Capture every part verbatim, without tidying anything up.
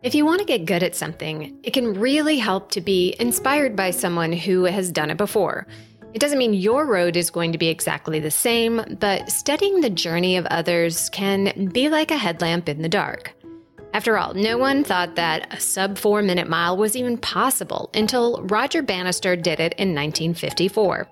If you want to get good at something, it can really help to be inspired by someone who has done it before. It doesn't mean your road is going to be exactly the same, but studying the journey of others can be like a headlamp in the dark. After all, no one thought that a sub-four-minute mile was even possible until Roger Bannister did it in nineteen fifty-four.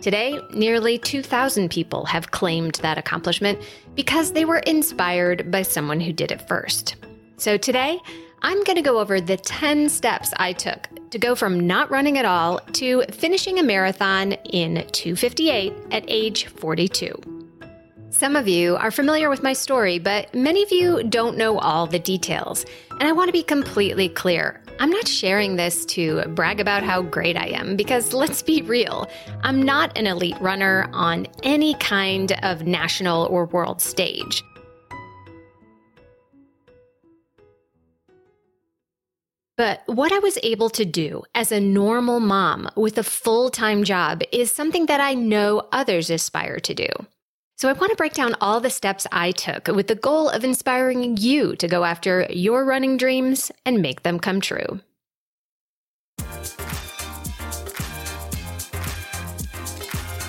Today, nearly two thousand people have claimed that accomplishment because they were inspired by someone who did it first. So today, I'm going to go over the ten steps I took to go from not running at all to finishing a marathon in two fifty-eight at age forty-two. Some of you are familiar with my story, but many of you don't know all the details. And I want to be completely clear. I'm not sharing this to brag about how great I am, because let's be real, I'm not an elite runner on any kind of national or world stage. But what I was able to do as a normal mom with a full-time job is something that I know others aspire to do. So I want to break down all the steps I took with the goal of inspiring you to go after your running dreams and make them come true.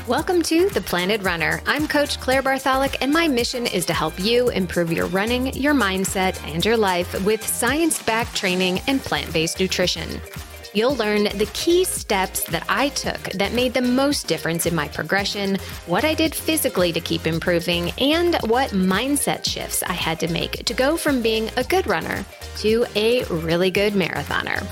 Welcome to The Planted Runner. I'm Coach Claire Bartholic, and my mission is to help you improve your running, your mindset, and your life with science-backed training and plant-based nutrition. You'll learn the key steps that I took that made the most difference in my progression, what I did physically to keep improving, and what mindset shifts I had to make to go from being a good runner to a really good marathoner.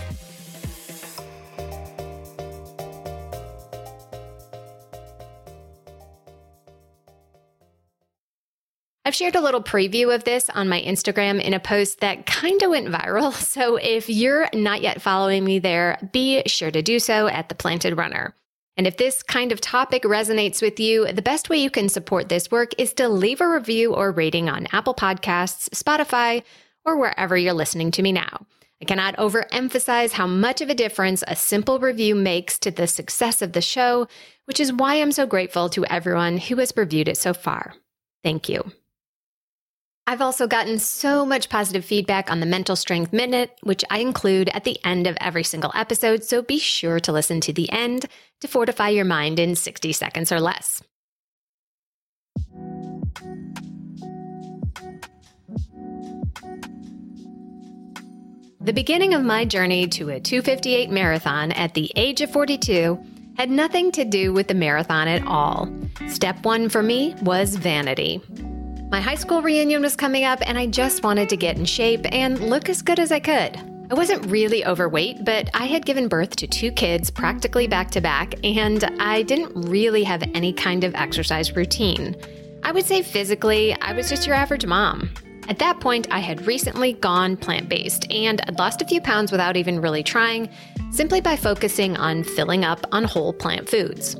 I've shared a little preview of this on my Instagram in a post that kind of went viral, so if you're not yet following me there, be sure to do so at The Planted Runner. And if this kind of topic resonates with you, the best way you can support this work is to leave a review or rating on Apple Podcasts, Spotify, or wherever you're listening to me now. I cannot overemphasize how much of a difference a simple review makes to the success of the show, which is why I'm so grateful to everyone who has reviewed it so far. Thank you. I've also gotten so much positive feedback on the Mental Strength Minute, which I include at the end of every single episode, so be sure to listen to the end to fortify your mind in sixty seconds or less. The beginning of my journey to a two fifty-eight marathon at the age of forty-two had nothing to do with the marathon at all. Step one for me was vanity. My high school reunion was coming up, and I just wanted to get in shape and look as good as I could. I wasn't really overweight, but I had given birth to two kids practically back to back, and I didn't really have any kind of exercise routine. I would say physically, I was just your average mom. At that point, I had recently gone plant-based, and I'd lost a few pounds without even really trying, simply by focusing on filling up on whole plant foods.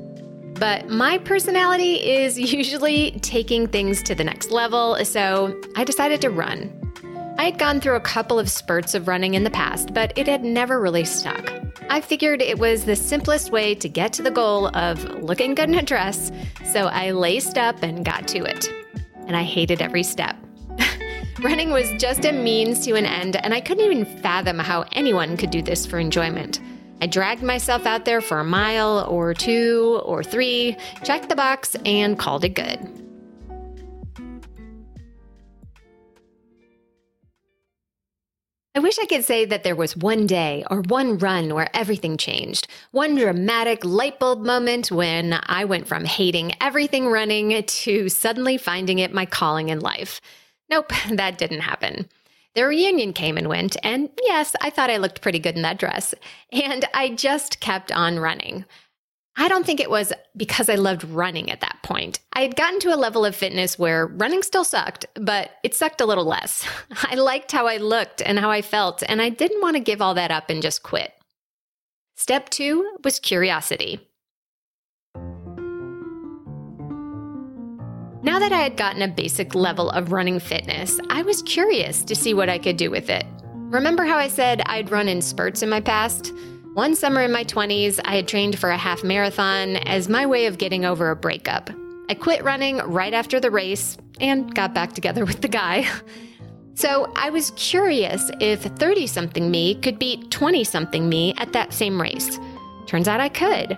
But my personality is usually taking things to the next level, so I decided to run. I had gone through a couple of spurts of running in the past, but it had never really stuck. I figured it was the simplest way to get to the goal of looking good in a dress, so I laced up and got to it. And I hated every step. Running was just a means to an end, and I couldn't even fathom how anyone could do this for enjoyment. I dragged myself out there for a mile or two or three, checked the box, and called it good. I wish I could say that there was one day or one run where everything changed, one dramatic light bulb moment when I went from hating everything running to suddenly finding it my calling in life. Nope, that didn't happen. The reunion came and went, and yes, I thought I looked pretty good in that dress. And I just kept on running. I don't think it was because I loved running at that point. I had gotten to a level of fitness where running still sucked, but it sucked a little less. I liked how I looked and how I felt, and I didn't want to give all that up and just quit. Step two was curiosity. Now that I had gotten a basic level of running fitness, I was curious to see what I could do with it. Remember how I said I'd run in spurts in my past? One summer in my twenties, I had trained for a half marathon as my way of getting over a breakup. I quit running right after the race and got back together with the guy. So I was curious if thirty-something me could beat twenty-something me at that same race. Turns out I could.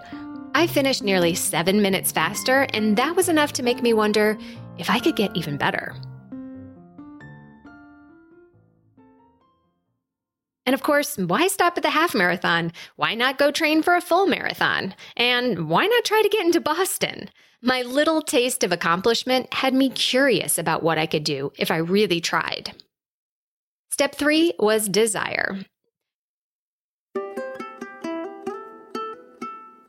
I finished nearly seven minutes faster, and that was enough to make me wonder if I could get even better. And of course, why stop at the half marathon? Why not go train for a full marathon? And why not try to get into Boston? My little taste of accomplishment had me curious about what I could do if I really tried. Step three was desire.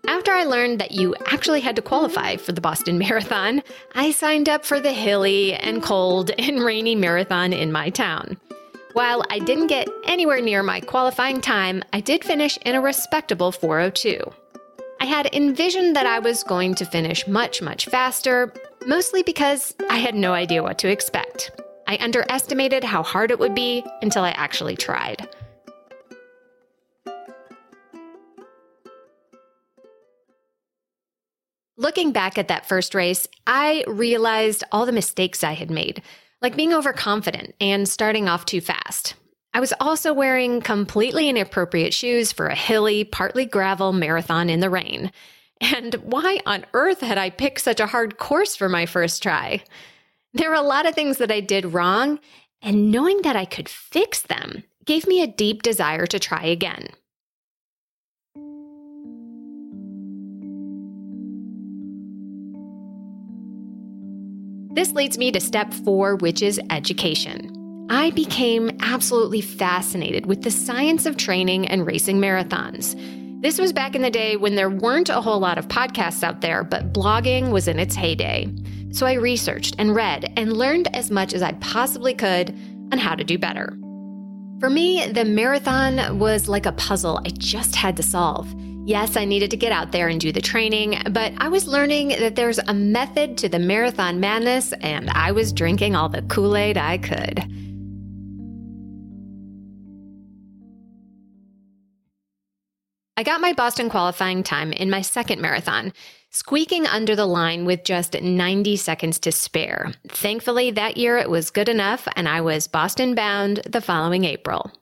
After I learned that you actually had to qualify for the Boston Marathon, I signed up for the hilly and cold and rainy marathon in my town. While I didn't get anywhere near my qualifying time, I did finish in a respectable four oh two. I had envisioned that I was going to finish much, much faster, mostly because I had no idea what to expect. I underestimated how hard it would be until I actually tried. Looking back at that first race, I realized all the mistakes I had made, like being overconfident and starting off too fast. I was also wearing completely inappropriate shoes for a hilly, partly gravel marathon in the rain. And why on earth had I picked such a hard course for my first try? There were a lot of things that I did wrong, and knowing that I could fix them gave me a deep desire to try again. This leads me to step four, which is education. I became absolutely fascinated with the science of training and racing marathons. This was back in the day when there weren't a whole lot of podcasts out there, but blogging was in its heyday. So I researched and read and learned as much as I possibly could on how to do better. For me, the marathon was like a puzzle I just had to solve. Yes, I needed to get out there and do the training, but I was learning that there's a method to the marathon madness, and I was drinking all the Kool-Aid I could. I got my Boston qualifying time in my second marathon, squeaking under the line with just ninety seconds to spare. Thankfully, that year it was good enough, and I was Boston bound the following April.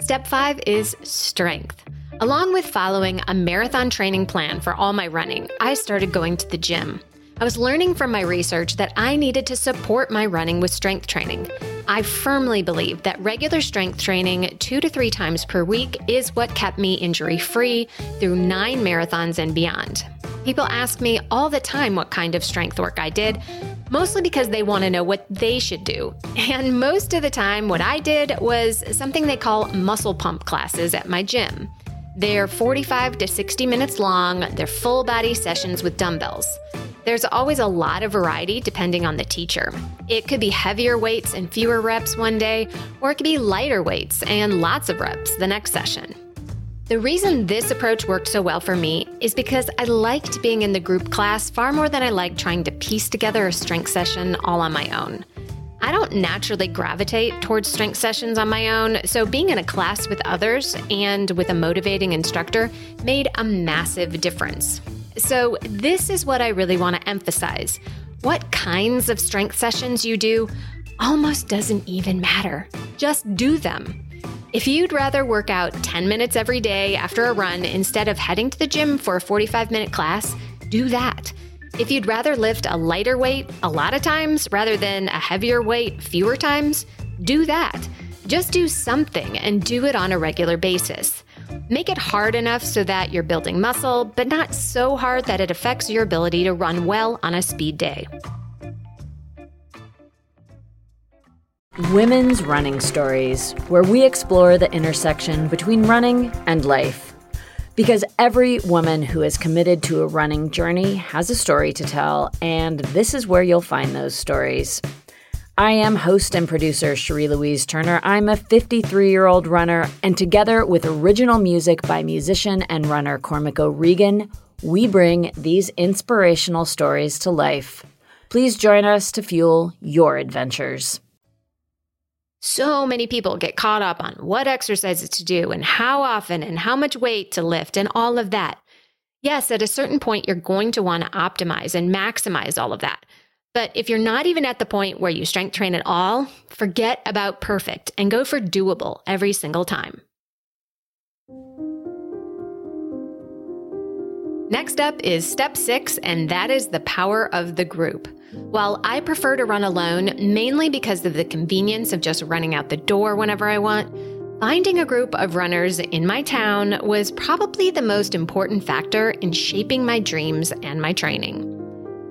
Step five is strength. Along with following a marathon training plan for all my running, I started going to the gym. I was learning from my research that I needed to support my running with strength training. I firmly believe that regular strength training two to three times per week is what kept me injury-free through nine marathons and beyond. People ask me all the time what kind of strength work I did, mostly because they want to know what they should do. And most of the time, what I did was something they call muscle pump classes at my gym. They're forty-five to sixty minutes long, they're full body sessions with dumbbells. There's always a lot of variety depending on the teacher. It could be heavier weights and fewer reps one day, or it could be lighter weights and lots of reps the next session. The reason this approach worked so well for me is because I liked being in the group class far more than I liked trying to piece together a strength session all on my own. I don't naturally gravitate towards strength sessions on my own, so being in a class with others and with a motivating instructor made a massive difference. So this is what I really want to emphasize. What kinds of strength sessions you do almost doesn't even matter. Just do them. If you'd rather work out ten minutes every day after a run instead of heading to the gym for a forty-five minute class, do that. If you'd rather lift a lighter weight a lot of times rather than a heavier weight fewer times, do that. Just do something and do it on a regular basis. Make it hard enough so that you're building muscle, but not so hard that it affects your ability to run well on a speed day. Women's Running Stories, where we explore the intersection between running and life. Because every woman who is committed to a running journey has a story to tell, and this is where you'll find those stories. I am host and producer Cherie Louise Turner. I'm a fifty-three-year-old runner, and together with original music by musician and runner Cormac O'Regan, we bring these inspirational stories to life. Please join us to fuel your adventures. So many people get caught up on what exercises to do and how often and how much weight to lift and all of that. Yes, at a certain point, you're going to want to optimize and maximize all of that. But if you're not even at the point where you strength train at all, forget about perfect and go for doable every single time. Next up is step six, and that is the power of the group. While I prefer to run alone, mainly because of the convenience of just running out the door whenever I want, finding a group of runners in my town was probably the most important factor in shaping my dreams and my training.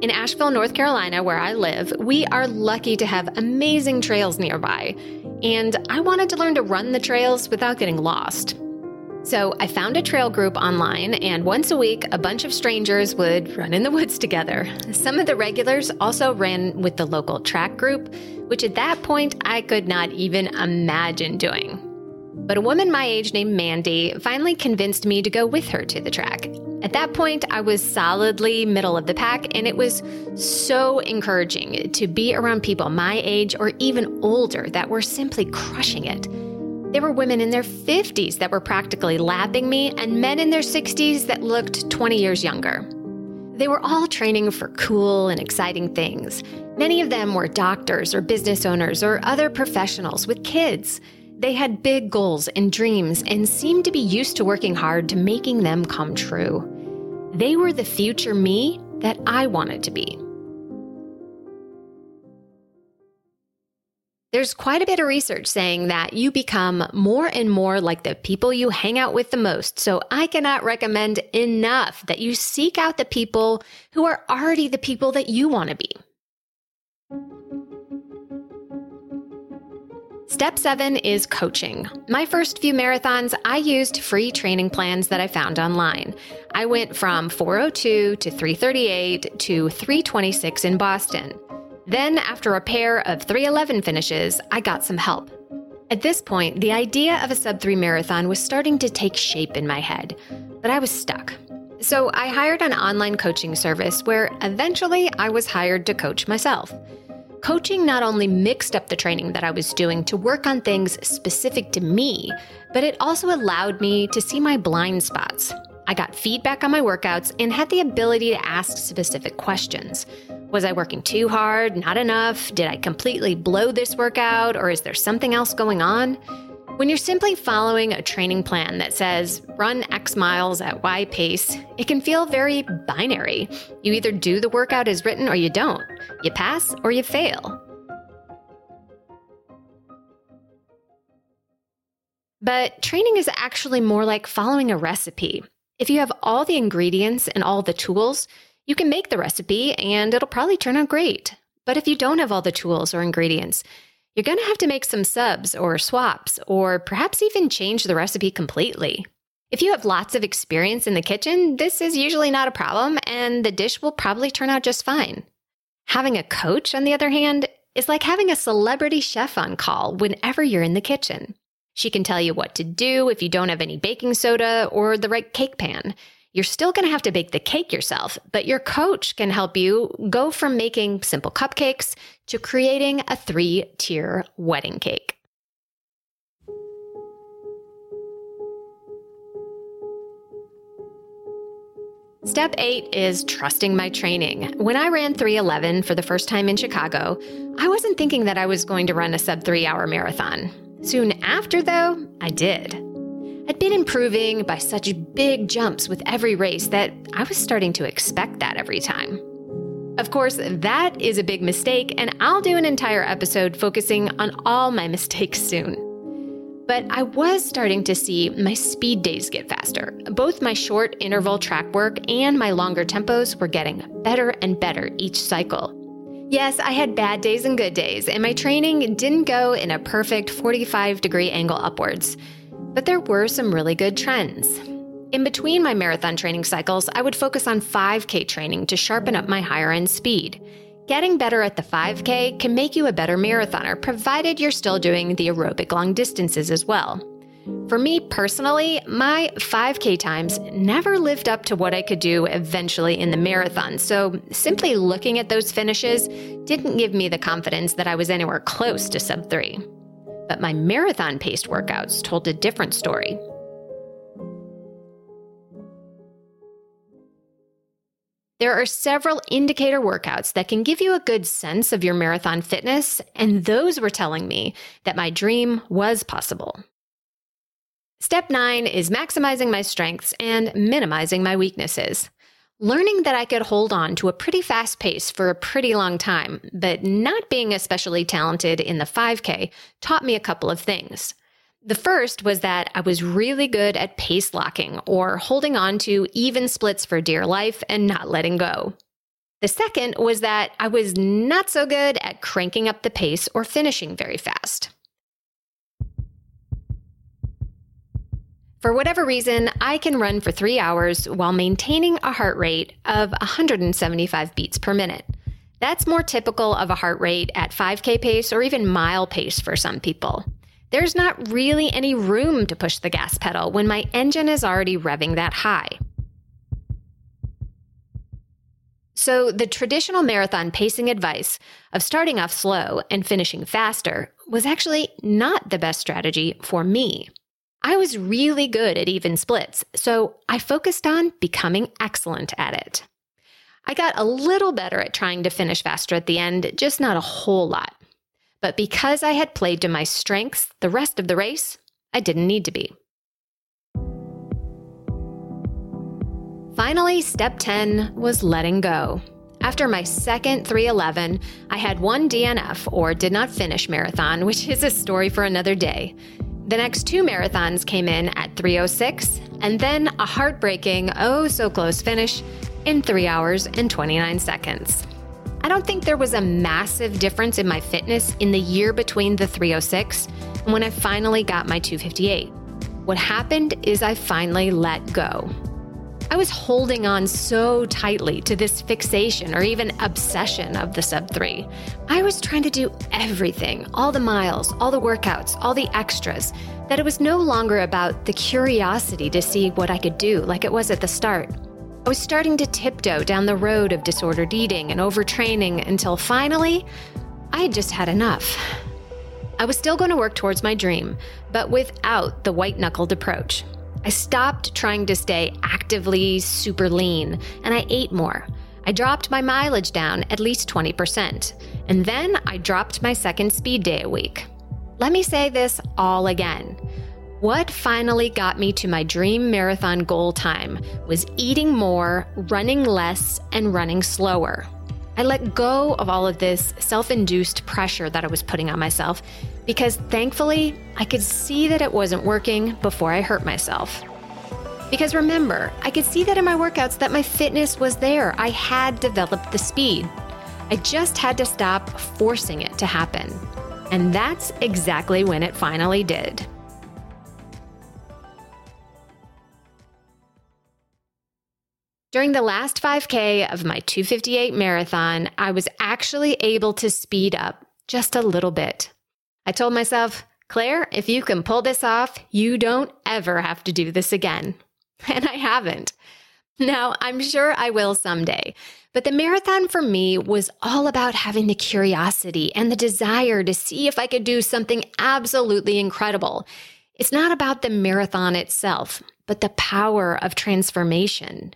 In Asheville, North Carolina, where I live, we are lucky to have amazing trails nearby, and I wanted to learn to run the trails without getting lost. So I found a trail group online, and once a week, a bunch of strangers would run in the woods together. Some of the regulars also ran with the local track group, which at that point I could not even imagine doing. But a woman my age named Mandy finally convinced me to go with her to the track. At that point, I was solidly middle of the pack, and it was so encouraging to be around people my age or even older that were simply crushing it. There were women in their fifties that were practically lapping me and men in their sixties that looked twenty years younger. They were all training for cool and exciting things. Many of them were doctors or business owners or other professionals with kids. They had big goals and dreams and seemed to be used to working hard to making them come true. They were the future me that I wanted to be. There's quite a bit of research saying that you become more and more like the people you hang out with the most, so I cannot recommend enough that you seek out the people who are already the people that you want to be. Step seven is coaching. My first few marathons, I used free training plans that I found online. I went from four oh two to three thirty-eight to three twenty-six in Boston. Then, after a pair of three eleven finishes, I got some help. At this point, the idea of a sub three marathon was starting to take shape in my head, but I was stuck. So I hired an online coaching service where eventually I was hired to coach myself. Coaching not only mixed up the training that I was doing to work on things specific to me, but it also allowed me to see my blind spots. I got feedback on my workouts and had the ability to ask specific questions. Was I working too hard? Not enough? Did I completely blow this workout? Or is there something else going on? When you're simply following a training plan that says, run X miles at Y pace, it can feel very binary. You either do the workout as written or you don't. You pass or you fail. But training is actually more like following a recipe. If you have all the ingredients and all the tools, you can make the recipe and it'll probably turn out great. But if you don't have all the tools or ingredients, you're going to have to make some subs or swaps or perhaps even change the recipe completely. If you have lots of experience in the kitchen, this is usually not a problem and the dish will probably turn out just fine. Having a coach, on the other hand, is like having a celebrity chef on call whenever you're in the kitchen. She can tell you what to do if you don't have any baking soda or the right cake pan. You're still going to have to bake the cake yourself, but your coach can help you go from making simple cupcakes to creating a three-tier wedding cake. Step eight is trusting my training. When I ran three eleven for the first time in Chicago, I wasn't thinking that I was going to run a sub three hour marathon. Soon after, though, I did. I'd been improving by such big jumps with every race that I was starting to expect that every time. Of course, that is a big mistake, and I'll do an entire episode focusing on all my mistakes soon. But I was starting to see my speed days get faster. Both my short interval track work and my longer tempos were getting better and better each cycle. Yes, I had bad days and good days, and my training didn't go in a perfect forty-five degree angle upwards. But there were some really good trends. In between my marathon training cycles, I would focus on five K training to sharpen up my higher end speed. Getting better at the five K can make you a better marathoner, provided you're still doing the aerobic long distances as well. For me personally, my five K times never lived up to what I could do eventually in the marathon, so simply looking at those finishes didn't give me the confidence that I was anywhere close to sub three. But my marathon-paced workouts told a different story. There are several indicator workouts that can give you a good sense of your marathon fitness, and those were telling me that my dream was possible. Step nine is maximizing my strengths and minimizing my weaknesses. Learning that I could hold on to a pretty fast pace for a pretty long time, but not being especially talented in the five K taught me a couple of things. The first was that I was really good at pace locking or holding on to even splits for dear life and not letting go. The second was that I was not so good at cranking up the pace or finishing very fast. For whatever reason, I can run for three hours while maintaining a heart rate of one hundred seventy-five beats per minute. That's more typical of a heart rate at five K pace or even mile pace for some people. There's not really any room to push the gas pedal when my engine is already revving that high. So the traditional marathon pacing advice of starting off slow and finishing faster was actually not the best strategy for me. I was really good at even splits, so I focused on becoming excellent at it. I got a little better at trying to finish faster at the end, just not a whole lot. But because I had played to my strengths the rest of the race, I didn't need to be. Finally, step ten was letting go. After my second three eleven, I had one D N F, or did not finish, marathon, which is a story for another day. The next two marathons came in at three oh six, and then a heartbreaking, oh so close finish in three hours and twenty-nine seconds. I don't think there was a massive difference in my fitness in the year between the three oh six and when I finally got my two fifty-eight. What happened is I finally let go. I was holding on so tightly to this fixation or even obsession of the sub three. I was trying to do everything, all the miles, all the workouts, all the extras, that it was no longer about the curiosity to see what I could do like it was at the start. I was starting to tiptoe down the road of disordered eating and overtraining until finally, I had just had enough. I was still going to work towards my dream, but without the white-knuckled approach. I stopped trying to stay actively super lean, and I ate more. I dropped my mileage down at least twenty percent, and then I dropped my second speed day a week. Let me say this all again. What finally got me to my dream marathon goal time was eating more, running less, and running slower. I let go of all of this self-induced pressure that I was putting on myself, because thankfully, I could see that it wasn't working before I hurt myself. Because remember, I could see that in my workouts that my fitness was there. I had developed the speed. I just had to stop forcing it to happen. And that's exactly when it finally did. During the last five K of my two fifty-eight marathon, I was actually able to speed up just a little bit. I told myself, Claire, if you can pull this off, you don't ever have to do this again. And I haven't. Now, I'm sure I will someday, but the marathon for me was all about having the curiosity and the desire to see if I could do something absolutely incredible. It's not about the marathon itself, but the power of transformation.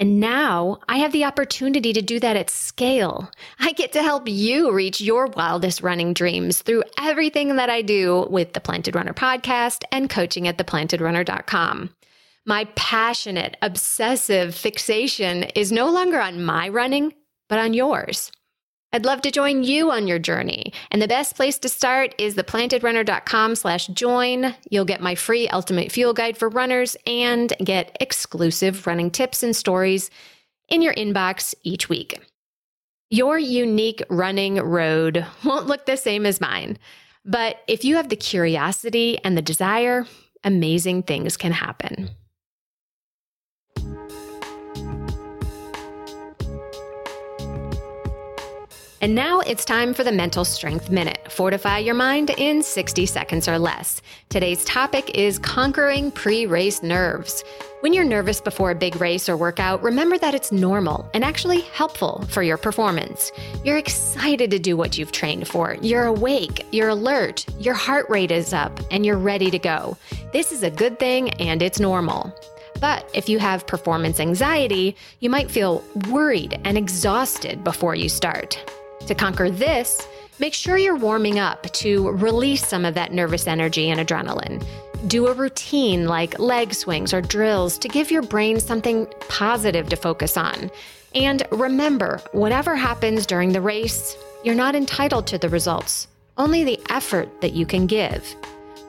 And now I have the opportunity to do that at scale. I get to help you reach your wildest running dreams through everything that I do with the Planted Runner podcast and coaching at the planted runner dot com. My passionate, obsessive fixation is no longer on my running, but on yours. I'd love to join you on your journey. And the best place to start is the planted runner dot com slash join. You'll get my free ultimate fuel guide for runners and get exclusive running tips and stories in your inbox each week. Your unique running road won't look the same as mine, but if you have the curiosity and the desire, amazing things can happen. And now it's time for the Mental Strength Minute. Fortify your mind in sixty seconds or less. Today's topic is conquering pre-race nerves. When you're nervous before a big race or workout, remember that it's normal and actually helpful for your performance. You're excited to do what you've trained for. You're awake, you're alert, your heart rate is up, and you're ready to go. This is a good thing and it's normal. But if you have performance anxiety, you might feel worried and exhausted before you start. To conquer this, make sure you're warming up to release some of that nervous energy and adrenaline. Do a routine like leg swings or drills to give your brain something positive to focus on. And remember, whatever happens during the race, you're not entitled to the results, only the effort that you can give.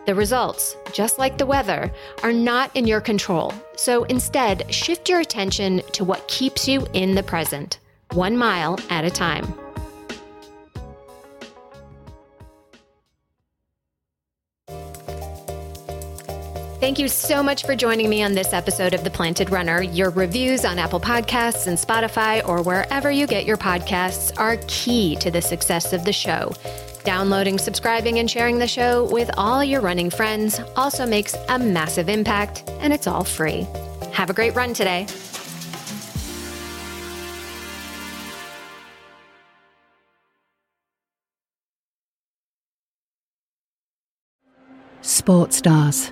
The results, just like the weather, are not in your control. So instead, shift your attention to what keeps you in the present, one mile at a time. Thank you so much for joining me on this episode of The Planted Runner. Your reviews on Apple Podcasts and Spotify or wherever you get your podcasts are key to the success of the show. Downloading, subscribing, and sharing the show with all your running friends also makes a massive impact, and it's all free. Have a great run today. Sports stars.